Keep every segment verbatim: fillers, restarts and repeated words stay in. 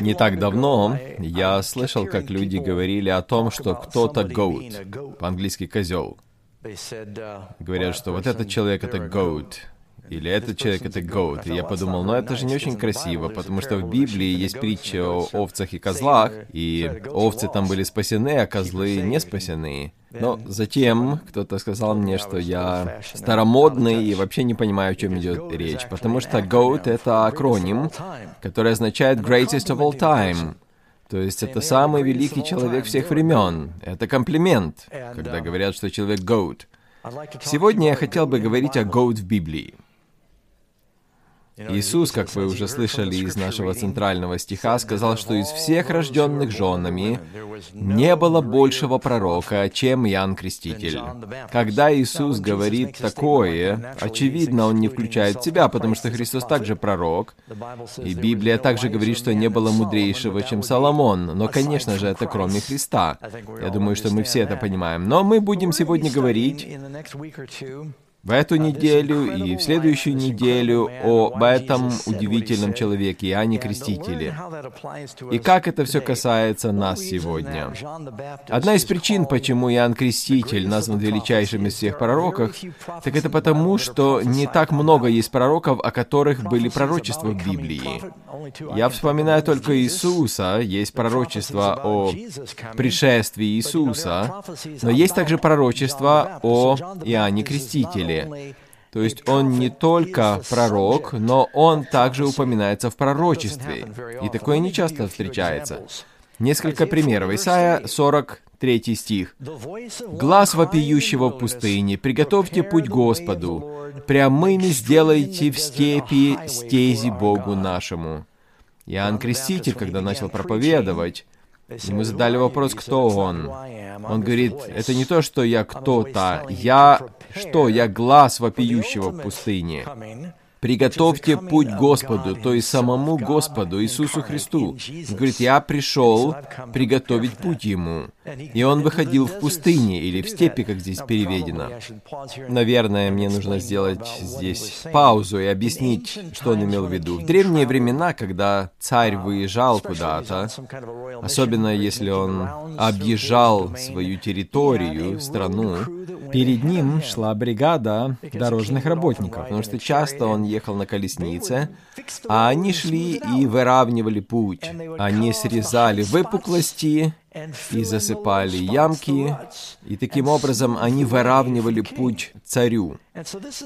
Не так давно я слышал, как люди говорили о том, что кто-то goat, по-английски козел. Говорят, что вот этот человек — это goat, или этот человек — это goat. И я подумал, ну это же не очень красиво, потому что в Библии есть притча о овцах и козлах, и овцы там были спасены, а козлы не спасены. Но затем кто-то сказал мне, что я старомодный и вообще не понимаю, о чем идет речь, потому что goat — это акроним, который означает greatest of all time. То есть это самый великий человек всех времен. Это комплимент, когда говорят, что человек goat. Сегодня я хотел бы говорить о goat в Библии. Иисус, как вы уже слышали из нашего центрального стиха, сказал, что из всех рожденных женами не было большего пророка, чем Иоанн Креститель. Когда Иисус говорит такое, очевидно, он не включает себя, потому что Христос также пророк, и Библия также говорит, что не было мудрейшего, чем Соломон. Но, конечно же, это кроме Христа. Я думаю, что мы все это понимаем. Но мы будем сегодня говорить в эту неделю и в следующую неделю об этом удивительном человеке, Иоанне Крестителе. И как это все касается нас сегодня. Одна из причин, почему Иоанн Креститель назван величайшим из всех пророков, так это потому, что не так много есть пророков, о которых были пророчества в Библии. Я вспоминаю только Иисуса, есть пророчество о пришествии Иисуса, но есть также пророчество о Иоанне Крестителе. То есть он не только пророк, но он также упоминается в пророчестве. И такое нечасто встречается. Несколько примеров. Исайя сорок третий стих. «Глас вопиющего в пустыне, приготовьте путь Господу, прямыми сделайте в степи стези Богу нашему». Иоанн Креститель, когда начал проповедовать, ему задали вопрос, кто он. Он говорит, это не то, что я кто-то, я что? Я глас вопиющего в пустыне. Приготовьте путь Господу, то есть самому Господу, Иисусу Христу. Он говорит, я пришел приготовить путь Ему. И он выходил в пустыне, или в степи, как здесь переведено. Наверное, мне нужно сделать здесь паузу и объяснить, что он имел в виду. В древние времена, когда царь выезжал куда-то, особенно если он объезжал свою территорию, страну, перед ним шла бригада дорожных работников, потому что часто он ехал на колеснице, а они шли и выравнивали путь. Они срезали выпуклости и засыпали ямки, и таким образом они выравнивали путь царю.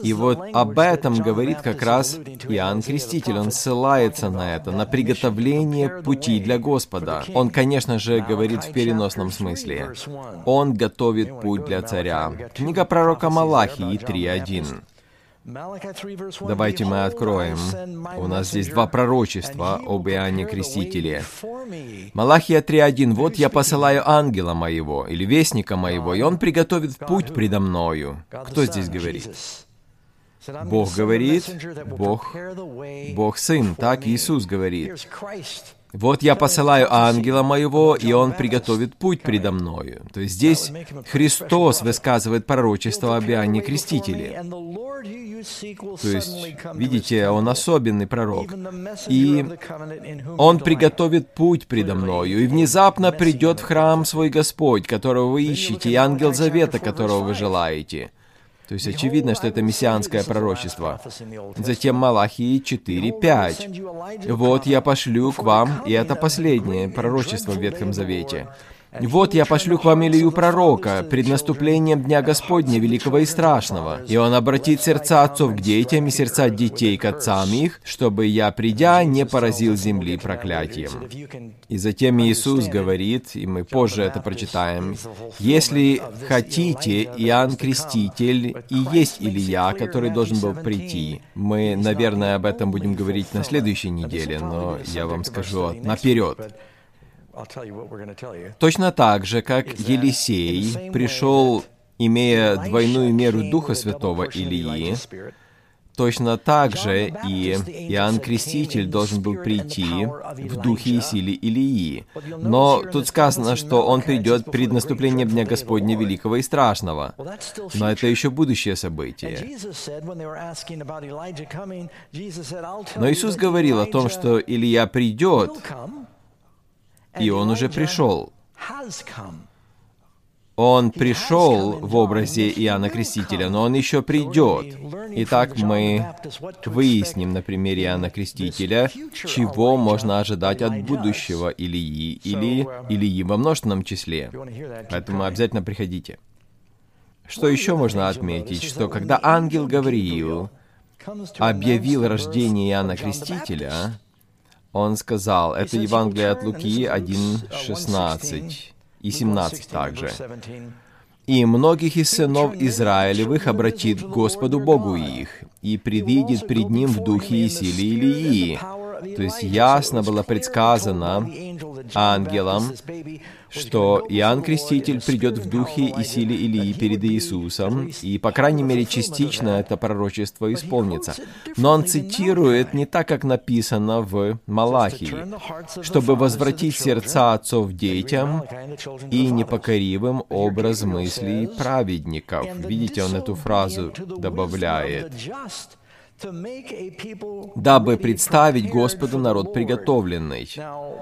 И вот об этом говорит как раз Иоанн Креститель. Он ссылается на это, на приготовление пути для Господа. Он, конечно же, говорит в переносном смысле. Он готовит путь для царя. Книга пророка Малахии три один. Давайте мы откроем. У нас здесь два пророчества об Иоанне Крестителе. Малахия три один. «Вот я посылаю ангела моего, или вестника моего, и он приготовит путь предо мною». Кто здесь говорит? Бог говорит, Бог, Бог Сын, так Иисус говорит. «Вот я посылаю ангела моего, и он приготовит путь предо мною». То есть здесь Христос высказывает пророчество об Иоанне Крестителе. То есть, видите, он особенный пророк. «И он приготовит путь предо мною, и внезапно придет в храм свой Господь, которого вы ищете, и ангел завета, которого вы желаете». То есть очевидно, что это мессианское пророчество. Затем Малахии четыре пять. «Вот я пошлю к вам», и это последнее пророчество в Ветхом Завете. «Вот я пошлю к вам Илию пророка, пред наступлением Дня Господня, великого и страшного. И он обратит сердца отцов к детям и сердца детей к отцам их, чтобы я, придя, не поразил земли проклятием». И затем Иисус говорит, и мы позже это прочитаем, «Если хотите, Иоанн Креститель и есть Илия, который должен был прийти». Мы, наверное, об этом будем говорить на следующей неделе, но я вам скажу наперед. Точно так же, как Елисей пришел, имея двойную меру Духа Святого Илии, точно так же и Иоанн Креститель должен был прийти в духе и силе Илии. Но тут сказано, что он придет пред наступлением Дня Господня Великого и Страшного. Но это еще будущее событие. Но Иисус говорил о том, что Илия придет, И он уже пришел. Он пришел в образе Иоанна Крестителя, но он еще придет. Итак, мы выясним на примере Иоанна Крестителя, чего можно ожидать от будущего Илии или Илии во множественном числе. Поэтому обязательно приходите. Что еще можно отметить, что когда ангел Гавриил объявил рождение Иоанна Крестителя, он сказал, это Евангелие от Луки один, шестнадцать и семнадцать также. «И многих из сынов Израилевых обратит к Господу Богу их, и предвидит пред Ним в духе и силе Илии». То есть ясно было предсказано ангелам, что Иоанн Креститель придет в духе и силе Илии перед Иисусом, и, по крайней мере, частично это пророчество исполнится. Но он цитирует не так, как написано в Малахии, чтобы возвратить сердца отцов детям и непокоривым образ мыслей праведников. Видите, он эту фразу добавляет. Дабы представить Господу народ приготовленный.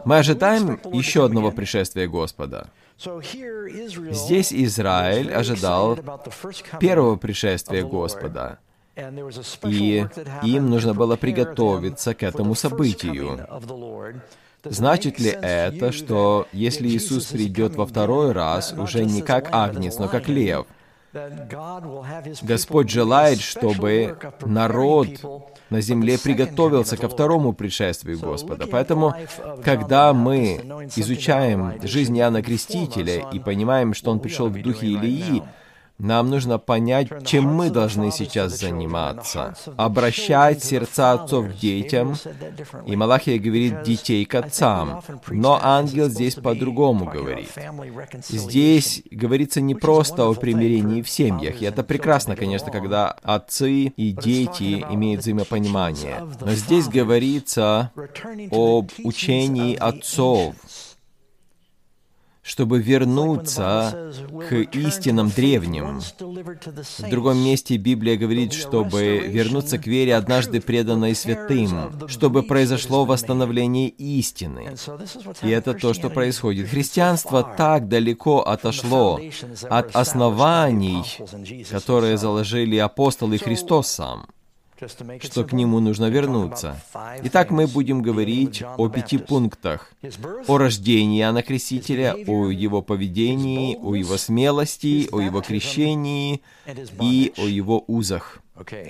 Мы ожидаем еще одного пришествия Господа. Здесь Израиль ожидал первого пришествия Господа, и им нужно было приготовиться к этому событию. Значит ли это, что если Иисус придет во второй раз, уже не как агнец, но как лев, Господь желает, чтобы народ на земле приготовился ко второму пришествию Господа. Поэтому, когда мы изучаем жизнь Иоанна Крестителя и понимаем, что он пришел в духе Илии, нам нужно понять, чем мы должны сейчас заниматься. Обращать сердца отцов к детям, и Малахия говорит «детей к отцам», но ангел здесь по-другому говорит. Здесь говорится не просто о примирении в семьях, и это прекрасно, конечно, когда отцы и дети имеют взаимопонимание, но здесь говорится об учении отцов, чтобы вернуться к истинам древним. В другом месте Библия говорит, чтобы вернуться к вере, однажды преданной святым, чтобы произошло восстановление истины. И это то, что происходит. Христианство так далеко отошло от оснований, которые заложили апостолы и Христос сам, что к нему нужно вернуться. Итак, мы будем говорить о пяти пунктах. О рождении Иоанна Крестителя, о его поведении, о его смелости, о его крещении и о его узах.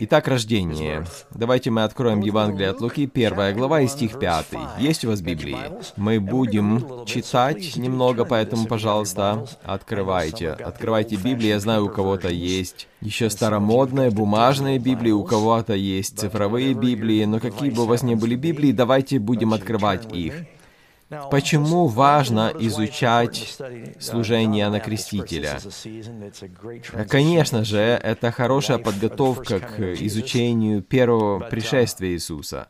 Итак, рождение. Давайте мы откроем Евангелие от Луки, первая глава и стих пятый. Есть у вас Библии? Мы будем читать немного, поэтому, пожалуйста, открывайте. Открывайте Библию. Я знаю, у кого-то есть еще старомодные, бумажные Библии, у кого-то есть цифровые Библии, но какие бы у вас ни были Библии, давайте будем открывать их. Почему важно изучать служение Иоанна Крестителя? Конечно же, это хорошая подготовка к изучению первого пришествия Иисуса.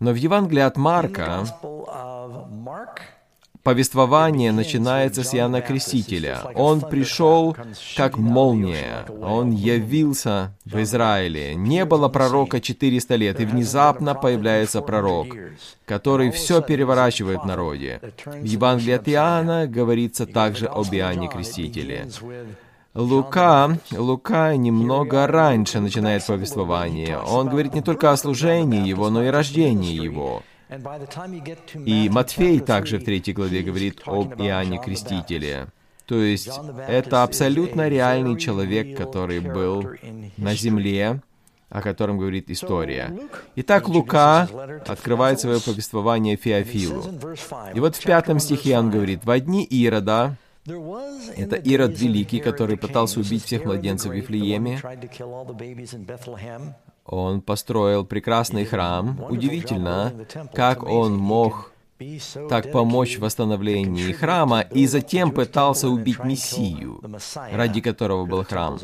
Но в Евангелии от Марка повествование начинается с Иоанна Крестителя. Он пришел как молния, он явился в Израиле. Не было пророка четыреста лет, и внезапно появляется пророк, который все переворачивает в народе. В Евангелии от Иоанна говорится также об Иоанне Крестителе. Лука, Лука немного раньше начинает повествование. Он говорит не только о служении его, но и рождении его. И Матфей также в третьей главе говорит об Иоанне Крестителе. То есть это абсолютно реальный человек, который был на земле, о котором говорит история. Итак, Лука открывает свое повествование Феофилу. И вот в пятом стихе он говорит, «Во дни Ирода...» Это Ирод Великий, который пытался убить всех младенцев в Вифлееме. Он построил прекрасный храм. Удивительно, как он мог так помочь в восстановлении храма, и затем пытался убить Мессию, ради которого был храм.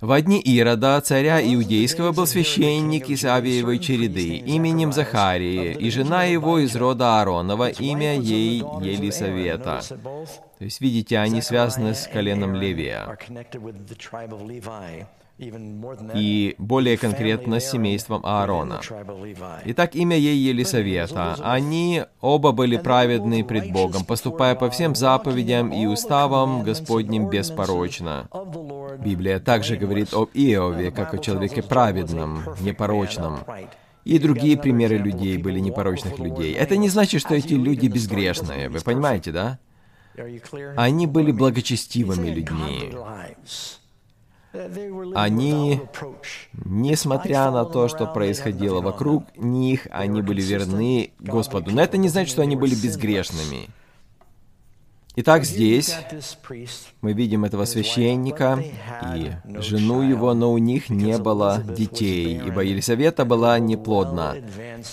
Во дни Ирода, царя Иудейского, был священник из Авиевой череды, именем Захарии, и жена его из рода Ааронова, имя ей Елисавета. То есть, видите, они связаны с коленом Левия. и более конкретно семейством Аарона. Итак, имя ей Елисавета. Они оба были праведны пред Богом, поступая по всем заповедям и уставам Господним беспорочно. Библия также говорит об Иове, как о человеке праведном, непорочном. И другие примеры людей были непорочных людей. Это не значит, что эти люди безгрешные, вы понимаете, да? Они были благочестивыми людьми. Они, несмотря на то, что происходило вокруг них, они были верны Господу. Но это не значит, что они были безгрешными. Итак, здесь мы видим этого священника и жену его, но у них не было детей, ибо Елисавета была неплодна,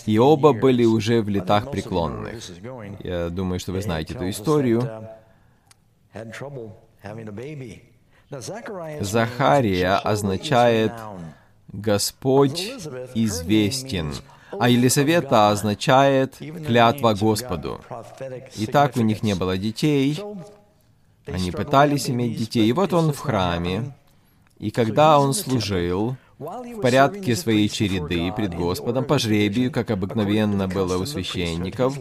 и оба были уже в летах преклонных. Я думаю, что вы знаете эту историю. Захария означает «Господь известен», а Елисавета означает «клятва Господу». Итак, у них не было детей, они пытались иметь детей. И вот он в храме, и когда он служил, в порядке своей череды пред Господом, по жребию, как обыкновенно было у священников,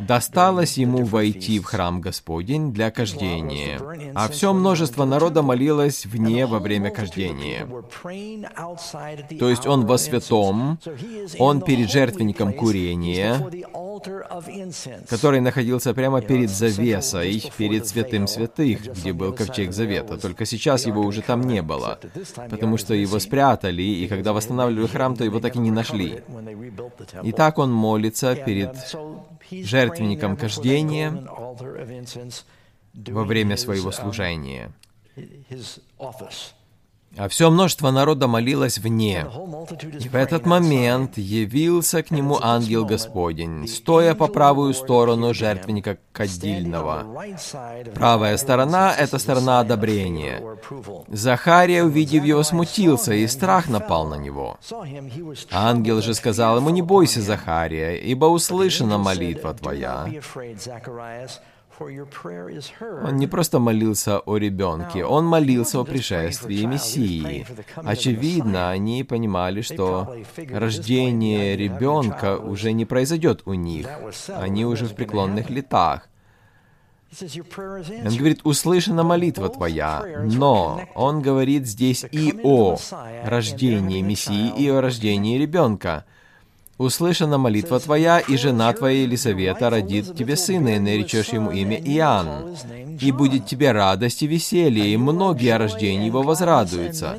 досталось ему войти в храм Господень для кождения, а все множество народа молилось вне во время кождения. То есть он во святом, он перед жертвенником курения, который находился прямо перед завесой, перед святым святых, где был ковчег завета, только сейчас его уже там не было. было, потому что его спрятали, и когда восстанавливали храм, то его так и не нашли. И так он молится перед жертвенником кождения во время своего служения. А все множество народа молилось вне. И в этот момент явился к нему ангел Господень, стоя по правую сторону жертвенника кадильного. Правая сторона — это сторона одобрения. Захария, увидев его, смутился, и страх напал на него. Ангел же сказал ему: «Не бойся, Захария, ибо услышана молитва твоя». Он не просто молился о ребенке, он молился о пришествии Мессии. Очевидно, они понимали, что рождение ребенка уже не произойдет у них. Они уже в преклонных летах. Он говорит: «Услышана молитва твоя», но он говорит здесь и о рождении Мессии, и о рождении ребенка. «Услышана молитва твоя, и жена твоя Елисавета родит тебе сына, и наречешь ему имя Иоанн. И будет тебе радость и веселье, и многие о рождении его возрадуются,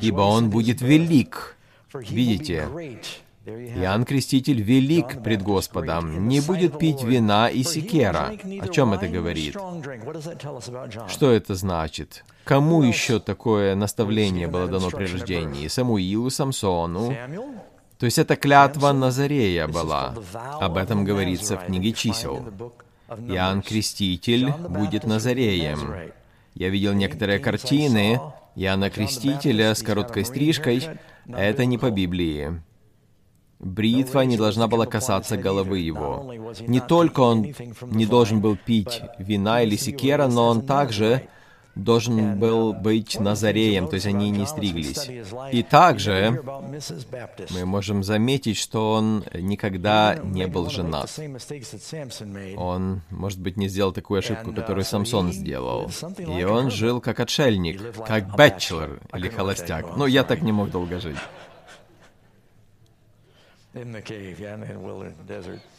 ибо он будет велик». Видите? Иоанн Креститель велик пред Господом, не будет пить вина и секера. О чем это говорит? Что это значит? Кому еще такое наставление было дано при рождении? Самуилу, Самсону? То есть это клятва Назарея была. Об этом говорится в книге чисел. Иоанн Креститель будет Назареем. Я видел некоторые картины Иоанна Крестителя с короткой стрижкой. Это не по Библии. Бритва не должна была касаться головы его. Не только он не должен был пить вина или секера, но он также должен был быть Назареем, то есть они не стриглись. И также мы можем заметить, что он никогда не был женат. Он, может быть, не сделал такую ошибку, которую Самсон сделал. И он жил как отшельник, как бэтчелор или холостяк. Но я так не мог долго жить.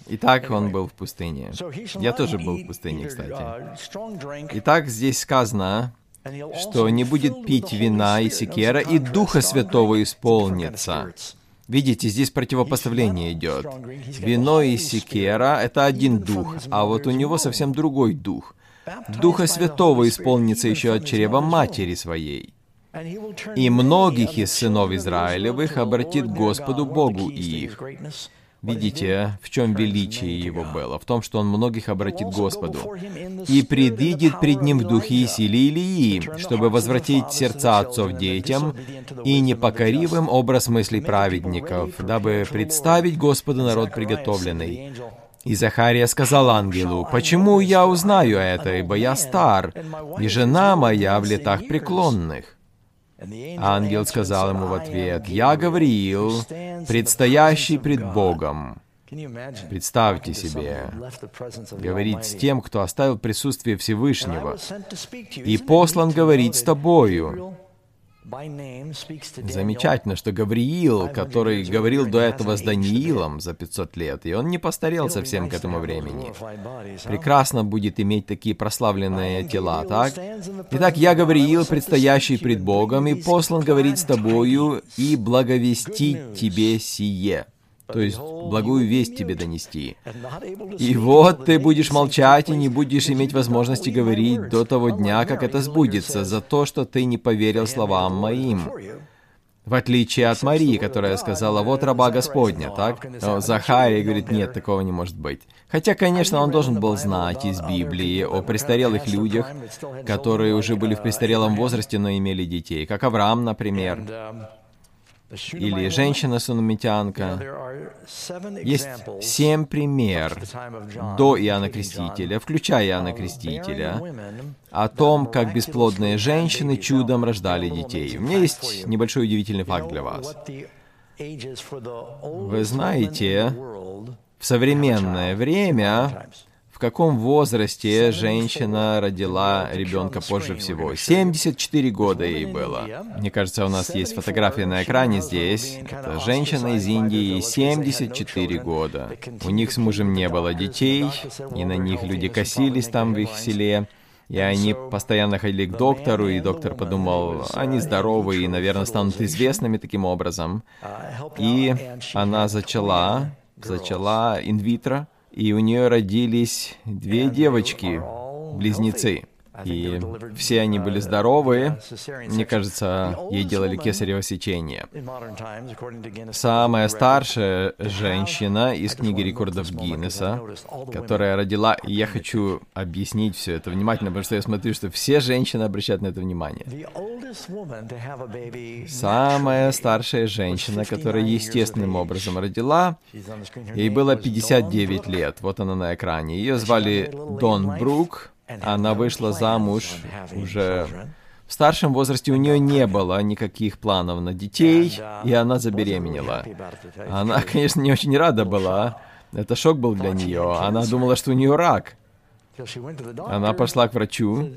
Итак, он был в пустыне. Я тоже был в пустыне, кстати. Итак, здесь сказано, что не будет пить вина и секера, и Духа Святого исполнится. Видите, здесь противопоставление идет. Вино и секера — это один дух, а вот у него совсем другой дух. Духа Святого исполнится еще от чрева матери своей. «И многих из сынов Израилевых обратит Господу Богу их». Видите, в чем величие его было? В том, что он многих обратит Господу. «И предвидит пред ним в духе и силе Илии, чтобы возвратить сердца отцов детям и непокоривым образ мыслей праведников, дабы представить Господу народ приготовленный». И Захария сказал ангелу: «Почему я узнаю это, ибо я стар, и жена моя в летах преклонных?» Ангел сказал ему в ответ: «Я Гавриил, предстоящий пред Богом». Представьте себе, говорить с тем, кто оставил присутствие Всевышнего, и послан говорить с тобою. Замечательно, что Гавриил, который говорил до этого с Даниилом за пятьсот лет, и он не постарел совсем к этому времени. Прекрасно будет иметь такие прославленные тела, так? Итак, я Гавриил, предстоящий пред Богом, и послан говорить с тобою и благовестить тебе сие. То есть, благую весть тебе донести. И вот ты будешь молчать и не будешь иметь возможности говорить до того дня, как это сбудется, за то, что ты не поверил словам моим. В отличие от Марии, которая сказала: «Вот раба Господня», так? Но Захария говорит: «Нет, такого не может быть». Хотя, конечно, он должен был знать из Библии о престарелых людях, которые уже были в престарелом возрасте, но имели детей, как Авраам, например. Или женщина-сунамитянка. Есть семь пример до Иоанна Крестителя, включая Иоанна Крестителя, о том, как бесплодные женщины чудом рождали детей. У меня есть небольшой удивительный факт для вас. Вы знаете, в современное время, в каком возрасте женщина родила ребенка позже всего? семьдесят четыре года ей было. Мне кажется, у нас есть фотография на экране здесь. Это женщина из Индии, семьдесят четыре года. У них с мужем не было детей, и на них люди косились там в их селе. И они постоянно ходили к доктору, и доктор подумал: они здоровы и, наверное, станут известными таким образом. И она зачала, зачала инвитро. И у нее родились две девочки, близнецы. И все они были здоровы. Мне кажется, ей делали кесарево сечение. Самая старшая женщина из книги рекордов Гиннеса, которая родила... И я хочу объяснить все это внимательно, потому что я смотрю, что все женщины обращают на это внимание. Самая старшая женщина, которая естественным образом родила, ей было пятьдесят девять лет. Вот она на экране. Ее звали Дон Брук. Она вышла замуж уже в старшем возрасте, у нее не было никаких планов на детей, и она забеременела. Она, конечно, не очень рада была, это шок был для нее, она думала, что у нее рак. Она пошла к врачу,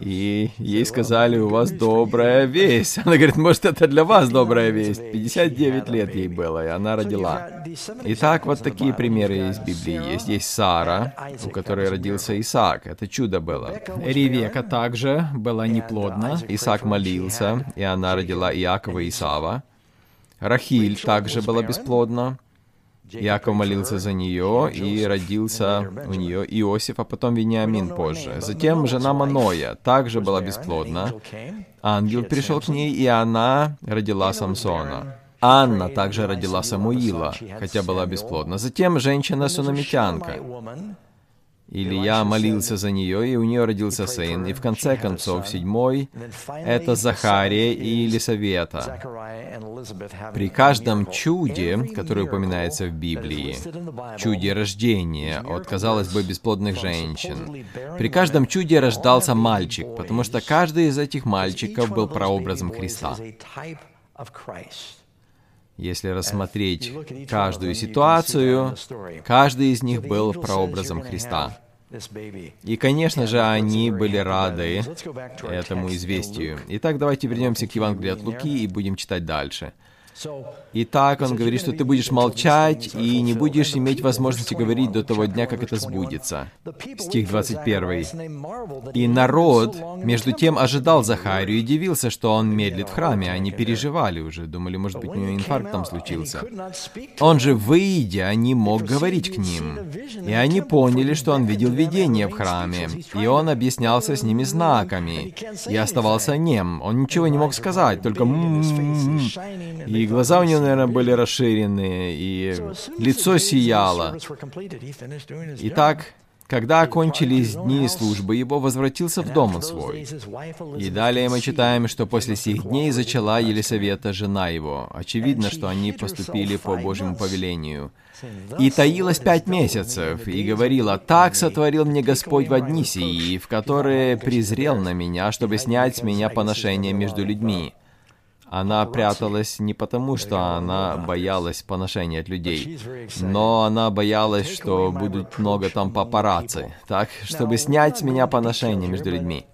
и ей сказали: у вас добрая весть. Она говорит: может, это для вас добрая весть. пятьдесят девять лет ей было, и она родила. Итак, вот такие примеры из Библии есть. Есть Сара, у которой родился Исаак. Это чудо было. Ревека также была неплодна. Исаак молился, и она родила Иакова и Исава. Рахиль также была бесплодна. Иаков молился за нее, и родился у нее Иосиф, а потом Вениамин позже. Затем жена Маноя также была бесплодна. Ангел пришел к ней, и она родила Самсона. Анна также родила Самуила, хотя была бесплодна. Затем женщина-сунамитянка. Илия молился за нее, и у нее родился сын. И в конце концов, седьмой — это Захария и Елисавета. При каждом чуде, которое упоминается в Библии, чуде рождения от, казалось бы, бесплодных женщин, при каждом чуде рождался мальчик, потому что каждый из этих мальчиков был прообразом Христа. Если рассмотреть каждую ситуацию, каждый из них был прообразом Христа. И, конечно же, они были рады этому известию. Итак, давайте вернемся к Евангелию от Луки и будем читать дальше. Итак, он говорит, что ты будешь молчать и не будешь иметь возможности говорить до того дня, как это сбудется. Стих двадцать первый. «И народ, между тем, ожидал Захарию и дивился, что он медлит в храме». Они переживали уже, думали, может быть, у него инфаркт там случился. «Он же, выйдя, не мог говорить к ним. И они поняли, что он видел видение в храме, и он объяснялся с ними знаками, и оставался нем». Он ничего не мог сказать, только «м-м-м-м». И глаза у него, наверное, были расширены, и лицо сияло. Итак, Когда кончились дни службы его, возвратился в дом свой. И далее мы читаем, что после сих дней зачала Елисавета, жена его. Очевидно, что они поступили по Божьему повелению. И таилась пять месяцев, и говорила: «Так сотворил мне Господь во дни сии, в которые презрел на меня, чтобы снять с меня поношение между людьми». Она пряталась не потому, что она боялась поношения от людей, но она боялась, что будет много там папарацци. Так, чтобы снять с меня поношение между людьми.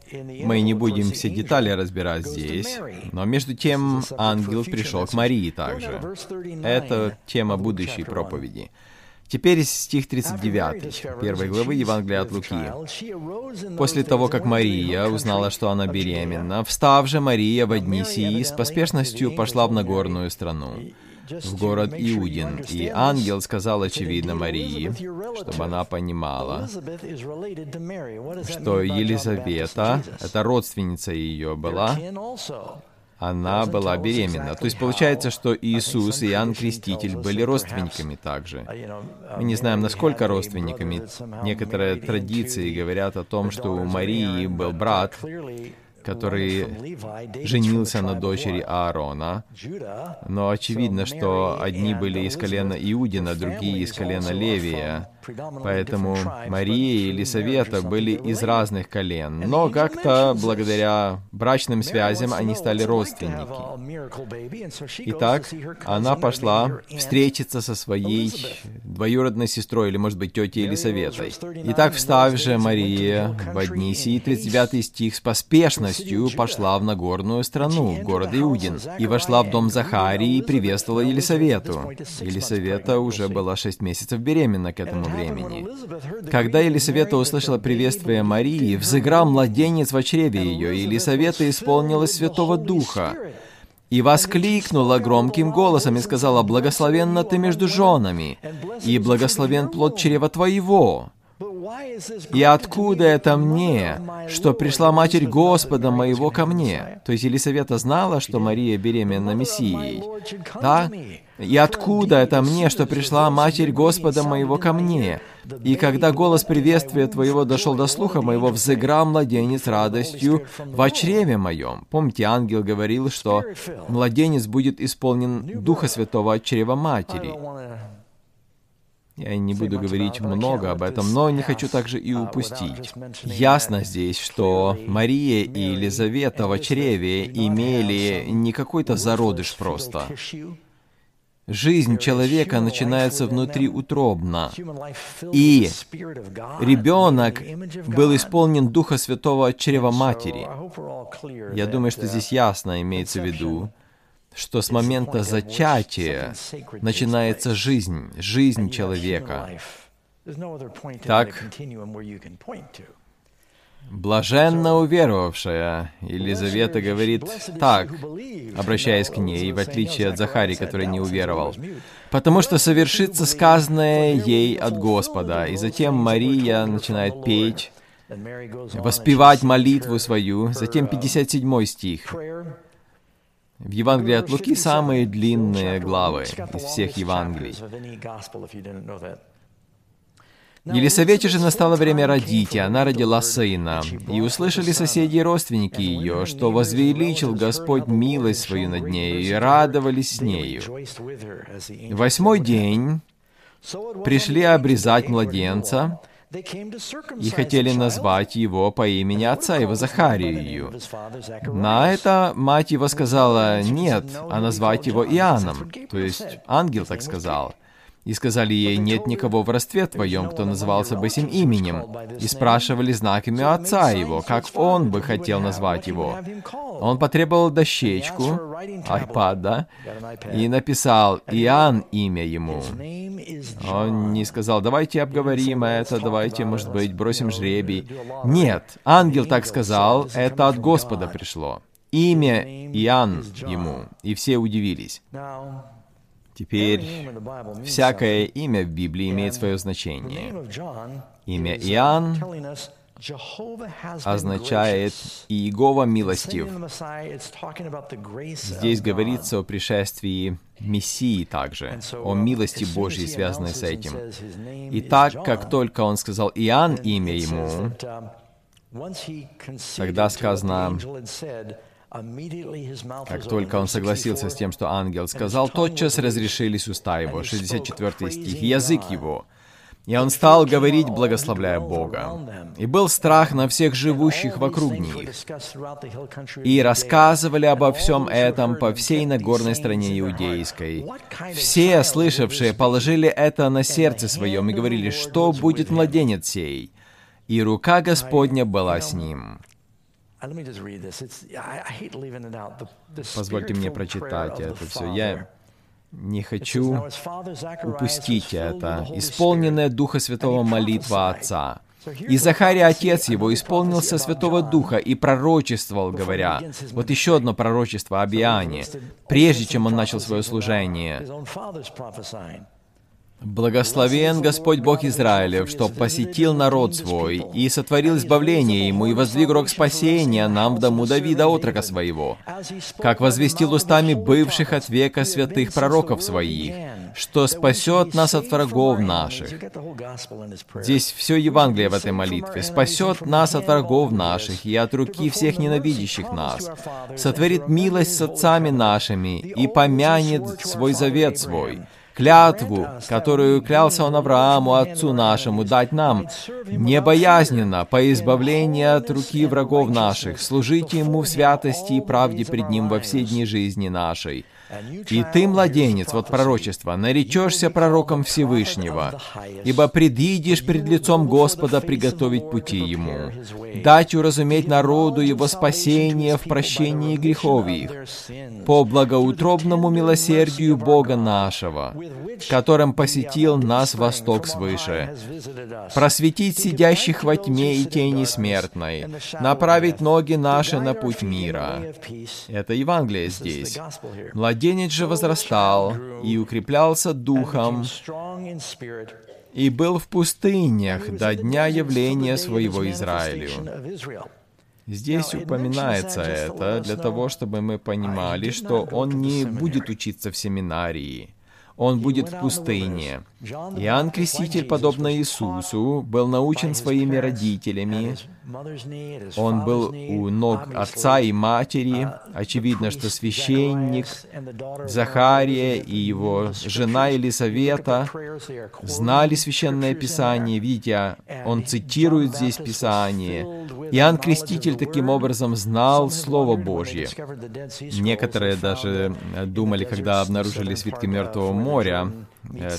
Мы не будем все детали разбирать здесь, но между тем ангел пришел к Марии также. Это тема будущей проповеди. Теперь стих тридцать девять, первой главы Евангелия от Луки. «После того, как Мария узнала, что она беременна, встав же Мария во дни сии, с поспешностью пошла в нагорную страну, в город Иудин, и ангел сказал, очевидно, Марии, чтобы она понимала, что Елизавета, это родственница ее была, она была беременна». То есть получается, что Иисус и Иоанн Креститель были родственниками также. Мы не знаем, насколько родственниками. Некоторые традиции говорят о том, что у Марии был брат, который женился на дочери Аарона. Но очевидно, что одни были из колена Иудина, другие из колена Левия. Поэтому Мария и Елисавета были из разных колен, но как-то благодаря брачным связям они стали родственники. Итак, она пошла встретиться со своей двоюродной сестрой, или, может быть, тетей Елисаветой. «Итак, встав же Мария во дни сии», тридцать девятый стих, «с поспешностью пошла в нагорную страну, в город Иудин, и вошла в дом Захарии и приветствовала Елисавету». Елисавета уже была шесть месяцев беременна к этому времени. Когда Елисавета услышала приветствие Марии, взыграл младенец в чреве ее, и Елисавета исполнилась Святого Духа, и воскликнула громким голосом, и сказала: «Благословенна ты между женами, и благословен плод чрева твоего». «И откуда это мне, что пришла Матерь Господа моего ко мне?» То есть Елисавета знала, что Мария беременна Мессией. Да? «И откуда это мне, что пришла Матерь Господа моего ко мне? И когда голос приветствия твоего дошел до слуха моего, взыграл младенец радостью во чреве моем». Помните, ангел говорил, что младенец будет исполнен Духа Святого от чрева матери. Я не буду говорить много об этом, но не хочу также и упустить. Ясно здесь, что Мария и Елизавета во чреве имели не какой-то зародыш просто. Жизнь человека начинается внутриутробно, и ребенок был исполнен Духа Святого от чрева матери. Я думаю, что здесь ясно имеется в виду, что с момента зачатия начинается жизнь, жизнь человека. Так, блаженно уверовавшая, Елизавета говорит так, обращаясь к ней, в отличие от Захарии, который не уверовал, «потому что совершится сказанное ей от Господа». И затем Мария начинает петь, воспевать молитву свою. Затем пятьдесят седьмой стих. В Евангелии от Луки самые длинные главы из всех Евангелий. «Елисавете же настало время родить, и она родила сына. И услышали соседи и родственники ее, что возвеличил Господь милость свою над нею, и радовались с нею. Восьмой день пришли обрезать младенца, и хотели назвать его по имени отца его Захарию. На это мать его сказала: нет, а назвать его Иоанном». То есть ангел так сказал. «И сказали ей: нет никого в родстве твоем, кто назывался бы сим именем. И спрашивали знак имя отца его, как он бы хотел назвать его. Он потребовал дощечку, айпад, да, и написал Иоанн имя ему. Он не сказал: давайте обговорим это, давайте, может быть, бросим жребий. Нет, ангел так сказал, это от Господа пришло. Имя Иоанн ему». И все удивились. Теперь, всякое имя в Библии имеет свое значение. Имя Иоанн означает «Иегова милостив». Здесь говорится о пришествии Мессии также, о милости Божьей, связанной с этим. И так, как только он сказал «Иоанн» имя ему, тогда сказано, как только он согласился с тем, что ангел сказал, тотчас разрешились уста его, шестьдесят четвёртый стих, язык его. И он стал говорить, благословляя Бога. И был страх на всех живущих вокруг них. И рассказывали обо всем этом по всей Нагорной стране Иудейской. Все, слышавшие, положили это на сердце своем и говорили, что будет младенец сей. И рука Господня была с ним. Позвольте мне прочитать это все. Я не хочу упустить это. «Исполненная Духа Святого молитва Отца. И Захария, отец его, исполнился Святого Духа и пророчествовал, говоря». Вот еще одно пророчество об Иоанне, прежде чем он начал свое служение. «Благословен Господь Бог Израилев, что посетил народ свой, и сотворил избавление ему, и воздвиг рог спасения нам в дому Давида, отрока своего, как возвестил устами бывших от века святых пророков своих, что спасет нас от врагов наших». Здесь все Евангелие в этой молитве. «Спасет нас от врагов наших и от руки всех ненавидящих нас, сотворит милость с отцами нашими и помянет свой завет свой». Клятву, которую клялся он Аврааму, отцу нашему, дать нам, небоязненно, по избавлению от руки врагов наших, служите ему в святости и правде пред ним во все дни жизни нашей. И ты, младенец, вот пророчество, наречешься пророком Всевышнего, ибо предидешь пред лицом Господа приготовить пути ему, дать уразуметь народу его спасение в прощении грехов их, по благоутробному милосердию Бога нашего, которым посетил нас восток свыше, просветить сидящих во тьме и тени смертной, направить ноги наши на путь мира». Это Евангелие здесь. Младенец же возрастал и укреплялся духом, и был в пустынях до дня явления своего Израилю. Здесь упоминается это для того, чтобы мы понимали, что он не будет учиться в семинарии, он будет в пустыне. Иоанн Креститель, подобно Иисусу, был научен своими родителями. Он был у ног отца и матери. Очевидно, что священник Захария и его жена Елисавета знали Священное Писание. Видите, он цитирует здесь Писание. Иоанн Креститель таким образом знал Слово Божье. Некоторые даже думали, когда обнаружили свитки Мертвого моря,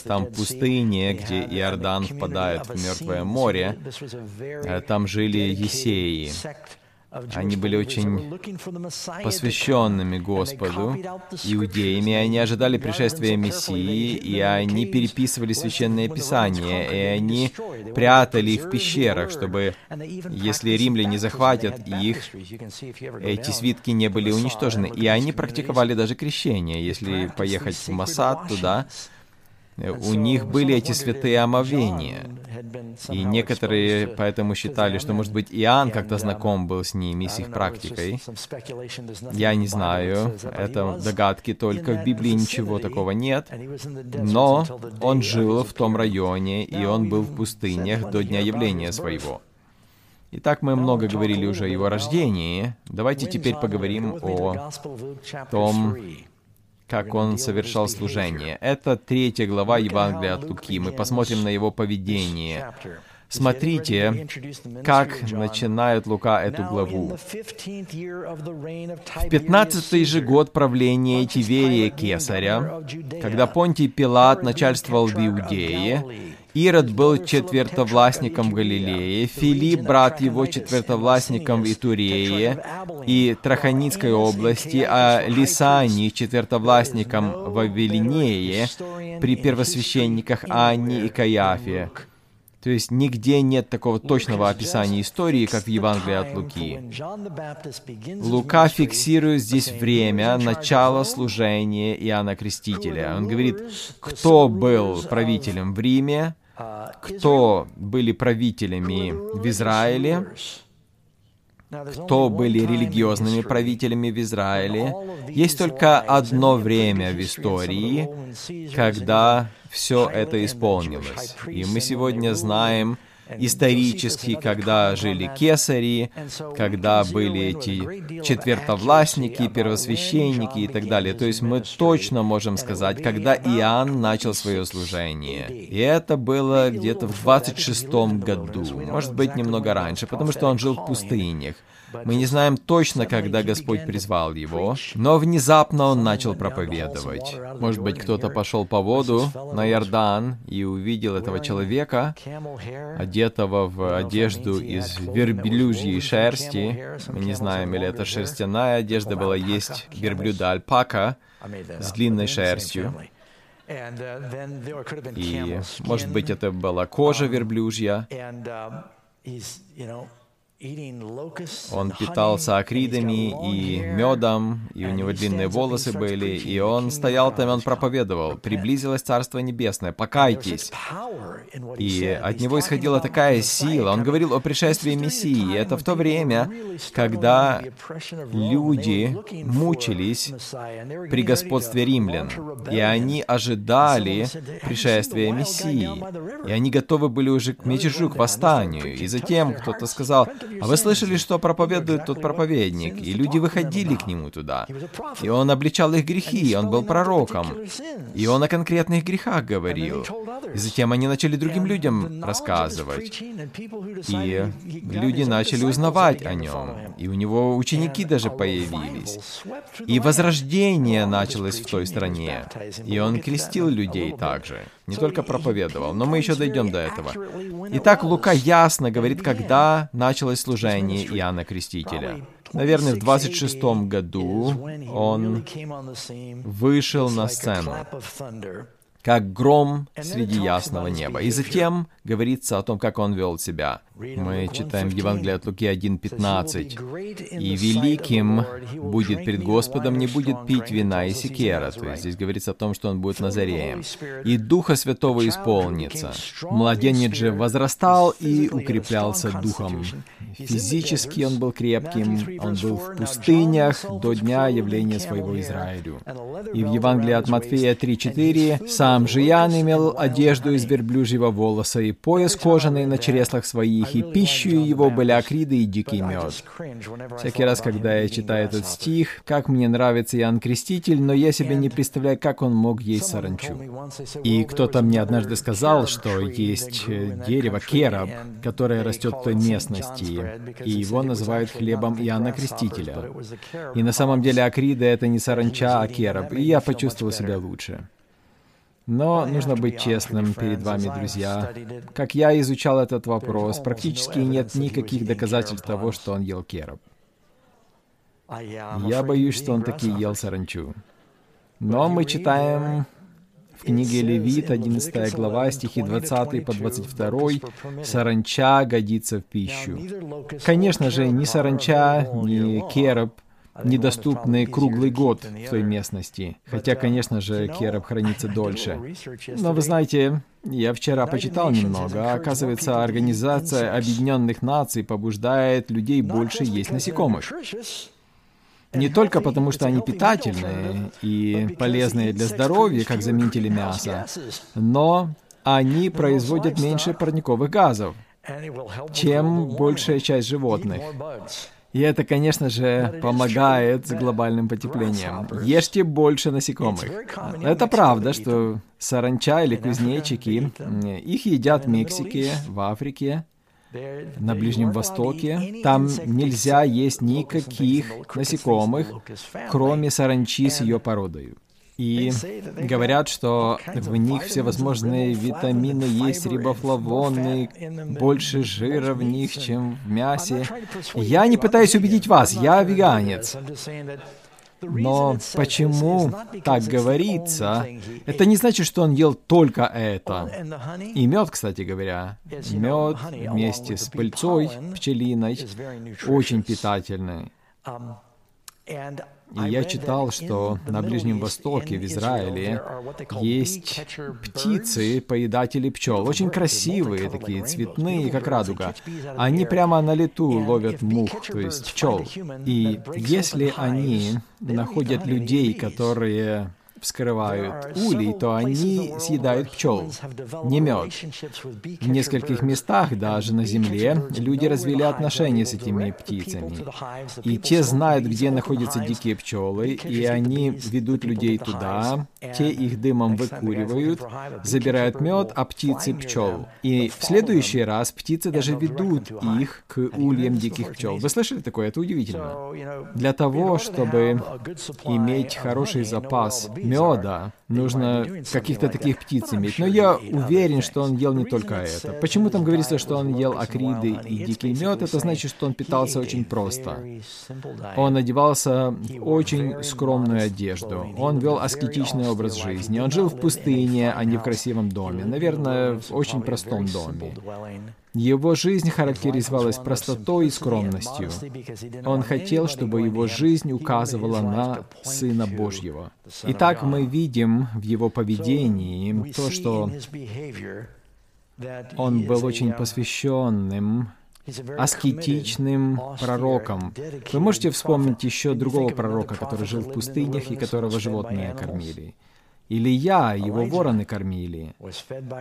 там в пустыне, где Иордан впадает в Мертвое море, там жили есеи. Они были очень посвященными Господу, иудеями, они ожидали пришествия Мессии, и они переписывали Священное Писание, и они прятали их в пещерах, чтобы, если римляне захватят их, эти свитки не были уничтожены. И они практиковали даже крещение. Если поехать в Масад туда, у них были эти святые омовения, и некоторые поэтому считали, что, может быть, Иоанн как-то знаком был с ними, с их практикой. Я не знаю, это догадки только, в Библии ничего такого нет, но он жил в том районе, и он был в пустынях до дня явления своего. Итак, мы много говорили уже о его рождении, давайте теперь поговорим о том, как он совершал служение. Это третья глава Евангелия от Луки. Мы посмотрим на его поведение. Смотрите, как начинает Лука эту главу. «В пятнадцатый же год правления Тиверия Кесаря, когда Понтий Пилат начальствовал в Иудее, Ирод был четвертовластником в Галилее, Филипп, брат его, четвертовластником в Итурее и Траханицкой области, а Лисаний четвертовластником в Авелинее при первосвященниках Анне и Каяфе». То есть нигде нет такого точного описания истории, как в Евангелии от Луки. Лука фиксирует здесь время, начало служения Иоанна Крестителя. Он говорит, кто был правителем в Риме, кто были правителями в Израиле, кто были религиозными правителями в Израиле. Есть только одно время в истории, когда все это исполнилось. И мы сегодня знаем исторически, когда жили кесари, когда были эти четвертовластники, первосвященники и так далее. То есть мы точно можем сказать, когда Иоанн начал свое служение. И это было где-то в двадцать шестом году, может быть, немного раньше, потому что он жил в пустынях. Мы не знаем точно, когда Господь призвал его, но внезапно он начал проповедовать. Может быть, кто-то пошел по воду на Иордан и увидел этого человека, одетого в одежду из верблюжьей шерсти. Мы не знаем, или это шерстяная одежда была, есть верблюда альпака с длинной шерстью. И, может быть, это была кожа верблюжья. Он питался акридами и медом, и у него длинные волосы были, и он стоял там, и он проповедовал: «Приблизилось Царство Небесное, покайтесь». И от него исходила такая сила. Он говорил о пришествии Мессии. Это в то время, когда люди мучились при господстве римлян, и они ожидали пришествия Мессии, и они готовы были уже к мятежу, к восстанию. И затем кто-то сказал: «А вы слышали, что проповедует тот проповедник?» И люди выходили к нему туда. И он обличал их грехи, он был пророком. И он о конкретных грехах говорил. И затем они начали другим людям рассказывать. И люди начали узнавать о нем. И у него ученики даже появились. И возрождение началось в той стране. И он крестил людей также. Не только проповедовал, но мы еще дойдем до этого. Итак, Лука ясно говорит, когда началось служение Иоанна Крестителя. Наверное, в двадцать шестом году он вышел на сцену, как гром среди ясного неба. И затем говорится о том, как он вел себя. Мы читаем Евангелие от Луки один пятнадцать. «И великим будет пред Господом, не будет пить вина и секера». То есть здесь говорится о том, что он будет Назареем. «И Духа Святого исполнится». Младенец же возрастал и укреплялся Духом. Физически он был крепким, он был в пустынях до дня явления своего Израилю. И в Евангелии от Матфея три четыре: «Сам же Иоанн имел одежду из верблюжьего волоса и пояс кожаный на чреслах своих, и пищей его были акриды и дикий мед». Всякий раз, когда я читаю этот стих, как мне нравится Иоанн Креститель, но я себе не представляю, как он мог есть саранчу. И кто-то мне однажды сказал, что есть дерево кероб, которое растет в той местности, и его называют хлебом Иоанна Крестителя. И на самом деле акрида — это не саранча, а кероб, и я почувствовал себя лучше. Но нужно быть честным перед вами, друзья. Как я изучал этот вопрос, практически нет никаких доказательств того, что он ел кероб. Я боюсь, что он таки ел саранчу. Но мы читаем в книге Левит, одиннадцатая глава, стихи двадцатый по двадцать второй, «Саранча годится в пищу». Конечно же, ни саранча, ни кероб недоступны круглый год в той местности. Хотя, конечно же, кероб хранится дольше. Но вы знаете, я вчера почитал немного. Оказывается, Организация Объединенных Наций побуждает людей больше есть насекомых. Не только потому, что они питательные и полезные для здоровья, как заменители мяса, но они производят меньше парниковых газов, чем большая часть животных. И это, конечно же, помогает с глобальным потеплением. Ешьте больше насекомых. Это правда, что саранча или кузнечики, их едят в Мексике, в Африке, на Ближнем Востоке. Там нельзя есть никаких насекомых, кроме саранчи с ее породой. И говорят, что в них всевозможные витамины есть, рибофлавоны, больше жира в них, чем в мясе. Я не пытаюсь убедить вас, я веганец. Но почему так говорится? Это не значит, что он ел только это. И мед, кстати говоря, мед вместе с пыльцой пчелиной очень питательный. И я читал, что на Ближнем Востоке, в Израиле, есть птицы-поедатели пчел. Очень красивые такие, цветные, как радуга. Они прямо на лету ловят мух, то есть пчел. И если они находят людей, которые вскрывают улей, то они съедают пчел, не мед. В нескольких местах, даже на земле, люди развили отношения с этими птицами. И те знают, где находятся дикие пчелы, и они ведут людей туда, те их дымом выкуривают, забирают мед, а птицы — пчел. И в следующий раз птицы даже ведут их к ульям диких пчел. Вы слышали такое? Это удивительно. Для того, чтобы иметь хороший запас меда, нужно каких-то таких птиц иметь. Но я уверен, что он ел не только это. Почему там говорится, что он ел акриды и дикий мед? Это значит, что он питался очень просто. Он одевался в очень скромную одежду. Он вел аскетичный образ жизни. Он жил в пустыне, а не в красивом доме. Наверное, в очень простом доме. Его жизнь характеризовалась простотой и скромностью. Он хотел, чтобы его жизнь указывала на Сына Божьего. Итак, мы видим в его поведении то, что он был очень посвященным, аскетичным пророком. Вы можете вспомнить еще другого пророка, который жил в пустынях и которого животные кормили. Илия, его вороны кормили,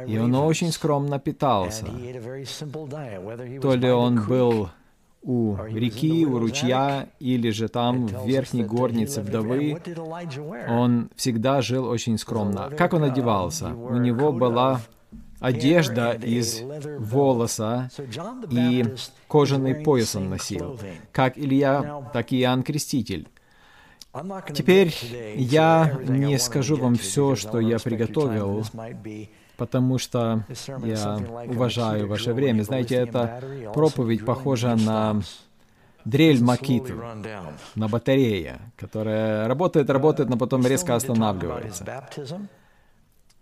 и он очень скромно питался. То ли он был у реки, у ручья, или же там, в верхней горнице вдовы, он всегда жил очень скромно. Как он одевался? У него была одежда из волоса, и кожаный пояс он носил, как Илия, так и Иоанн Креститель. Теперь я не скажу вам все, что я приготовил, потому что я уважаю ваше время. Знаете, эта проповедь похожа на дрель Макиту, на батарею, которая работает, работает, но потом резко останавливается.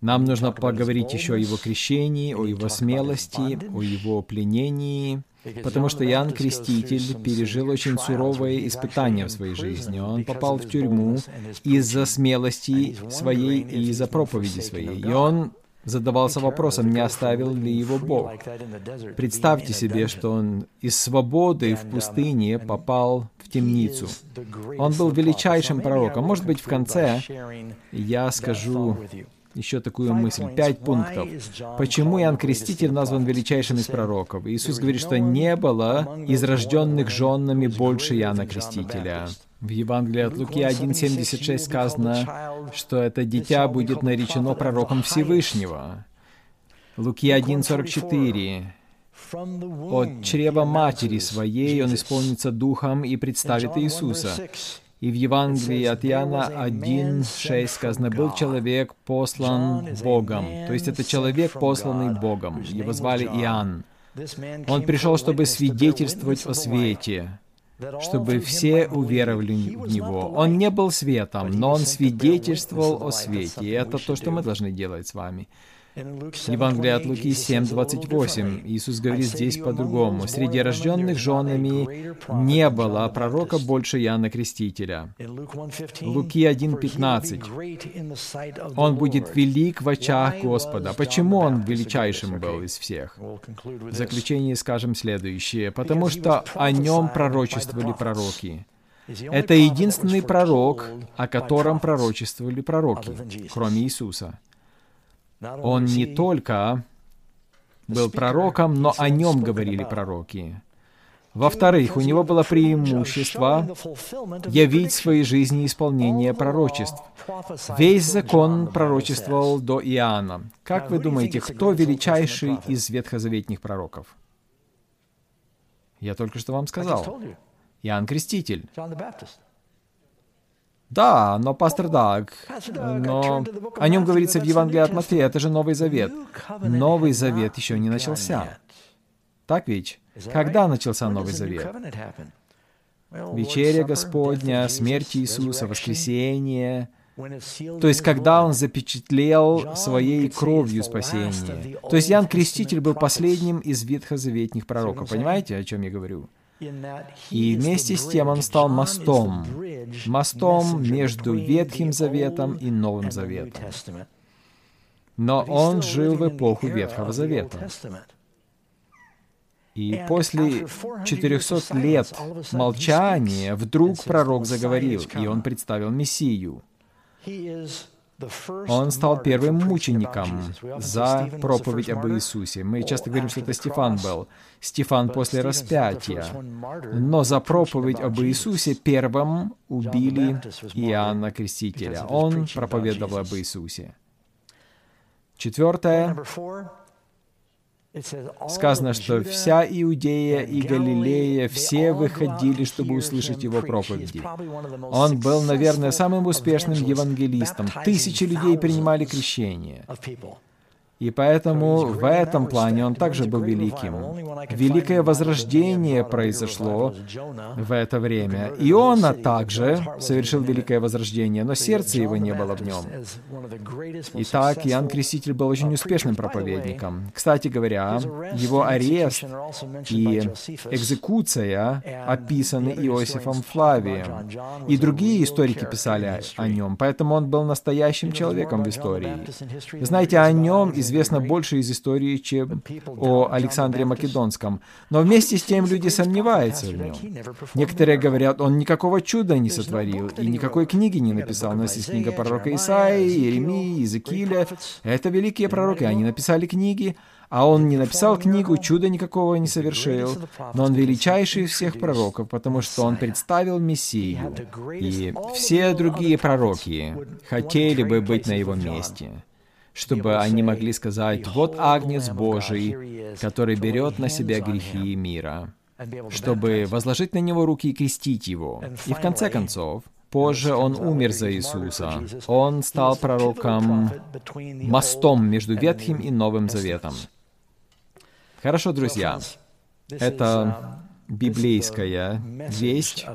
Нам нужно поговорить еще о его крещении, о его смелости, о его пленении, потому что Иоанн Креститель пережил очень суровое испытание в своей жизни. Он попал в тюрьму из-за смелости своей и из-за проповеди своей. И он задавался вопросом, не оставил ли его Бог. Представьте себе, что он из свободы в пустыне попал в темницу. Он был величайшим пророком. Может быть, в конце я скажу еще такую мысль. Пять пунктов. Почему Иоанн Креститель назван величайшим из пророков? Иисус говорит, что не было из рожденных женами больше Иоанна Крестителя. В Евангелии от Луки один семьдесят шесть сказано, что это дитя будет наречено пророком Всевышнего. Луки один сорок четыре. От чрева матери своей он исполнится духом и представит Иисуса. И в Евангелии от Иоанна один шесть сказано, «Был человек, послан Богом». То есть это человек, посланный Богом. Его звали Иоанн. Он пришел, чтобы свидетельствовать о свете, чтобы все уверовали в Него. Он не был светом, но он свидетельствовал о свете. И это то, что мы должны делать с вами. Евангелие от Луки семь двадцать восемь. Иисус говорит здесь по-другому. «Среди рожденных женами не было пророка больше Иоанна Крестителя». Луки один пятнадцать. «Он будет велик в очах Господа». Почему он величайшим был из всех? В заключение скажем следующее. «Потому что о нем пророчествовали пророки». Это единственный пророк, о котором пророчествовали пророки, кроме Иисуса. Он не только был пророком, но о нем говорили пророки. Во-вторых, у него было преимущество явить в своей жизни исполнение пророчеств. Весь закон пророчествовал до Иоанна. Как вы думаете, кто величайший из ветхозаветных пророков? Я только что вам сказал. Иоанн Креститель. Да, но пастор Даг, но о нем говорится в Евангелии от Матфея, это же Новый Завет. Новый Завет еще не начался. Так ведь? Когда начался Новый Завет? Вечеря Господня, смерть Иисуса, воскресение. То есть, когда он запечатлел своей кровью спасение. То есть, Иоанн Креститель был последним из ветхозаветных пророков. Понимаете, о чем я говорю? И вместе с тем он стал мостом, мостом между Ветхим Заветом и Новым Заветом. Но он жил в эпоху Ветхого Завета. И после четырехсот лет молчания вдруг пророк заговорил, и он представил Мессию. Он стал первым мучеником за проповедь об Иисусе. Мы часто говорим, что это Стефан был. Стефан после распятия. Но за проповедь об Иисусе первым убили Иоанна Крестителя. Он проповедовал об Иисусе. Четвертое. Сказано, что вся Иудея и Галилея, все выходили, чтобы услышать его проповеди. Он был, наверное, самым успешным евангелистом. Тысячи людей принимали крещение. И поэтому в этом плане он также был великим. Великое возрождение произошло в это время. Иона также совершил великое возрождение, но сердца его не было в нем. Итак, Иоанн Креститель был очень успешным проповедником. Кстати говоря, его арест и экзекуция описаны Иосифом Флавием. И другие историки писали о нем, поэтому он был настоящим человеком в истории. Знаете, о нем из известно больше из истории, чем о Александре Македонском. Но вместе с тем люди сомневаются в нем. Некоторые говорят, он никакого чуда не сотворил и никакой книги не написал. У нас есть книга пророка Исаии, Иеремии, Иезекииля. Это великие пророки, они написали книги, а он не написал книгу, чуда никакого не совершил. Но он величайший из всех пророков, потому что он представил Мессию. И все другие пророки хотели бы быть на его месте, чтобы они могли сказать, «Вот Агнец Божий, который берет на себя грехи мира», чтобы возложить на него руки и крестить его. И в конце концов, позже он умер за Иисуса. Он стал пророком, мостом между Ветхим и Новым Заветом. Хорошо, друзья, это библейская весть.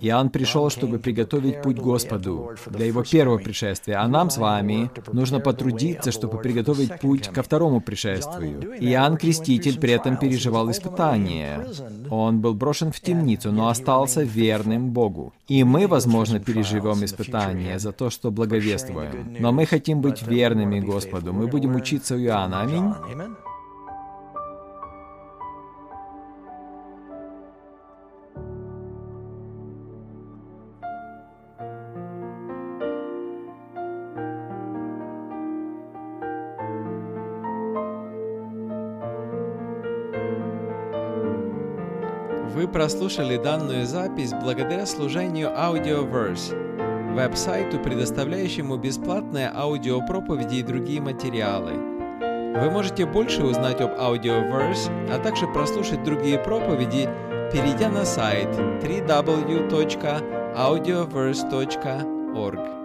Иоанн пришел, чтобы приготовить путь Господу для его первого пришествия, а нам с вами нужно потрудиться, чтобы приготовить путь ко второму пришествию. Иоанн Креститель при этом переживал испытания. Он был брошен в темницу, но остался верным Богу. И мы, возможно, переживем испытания за то, что благовествуем. Но мы хотим быть верными Господу. Мы будем учиться у Иоанна. Аминь. Вы прослушали данную запись благодаря служению Audioverse, веб-сайту, предоставляющему бесплатные аудиопроповеди и другие материалы. Вы можете больше узнать об Audioverse, а также прослушать другие проповеди, перейдя на сайт дабл ю дабл ю дабл ю точка аудиоверс точка орг.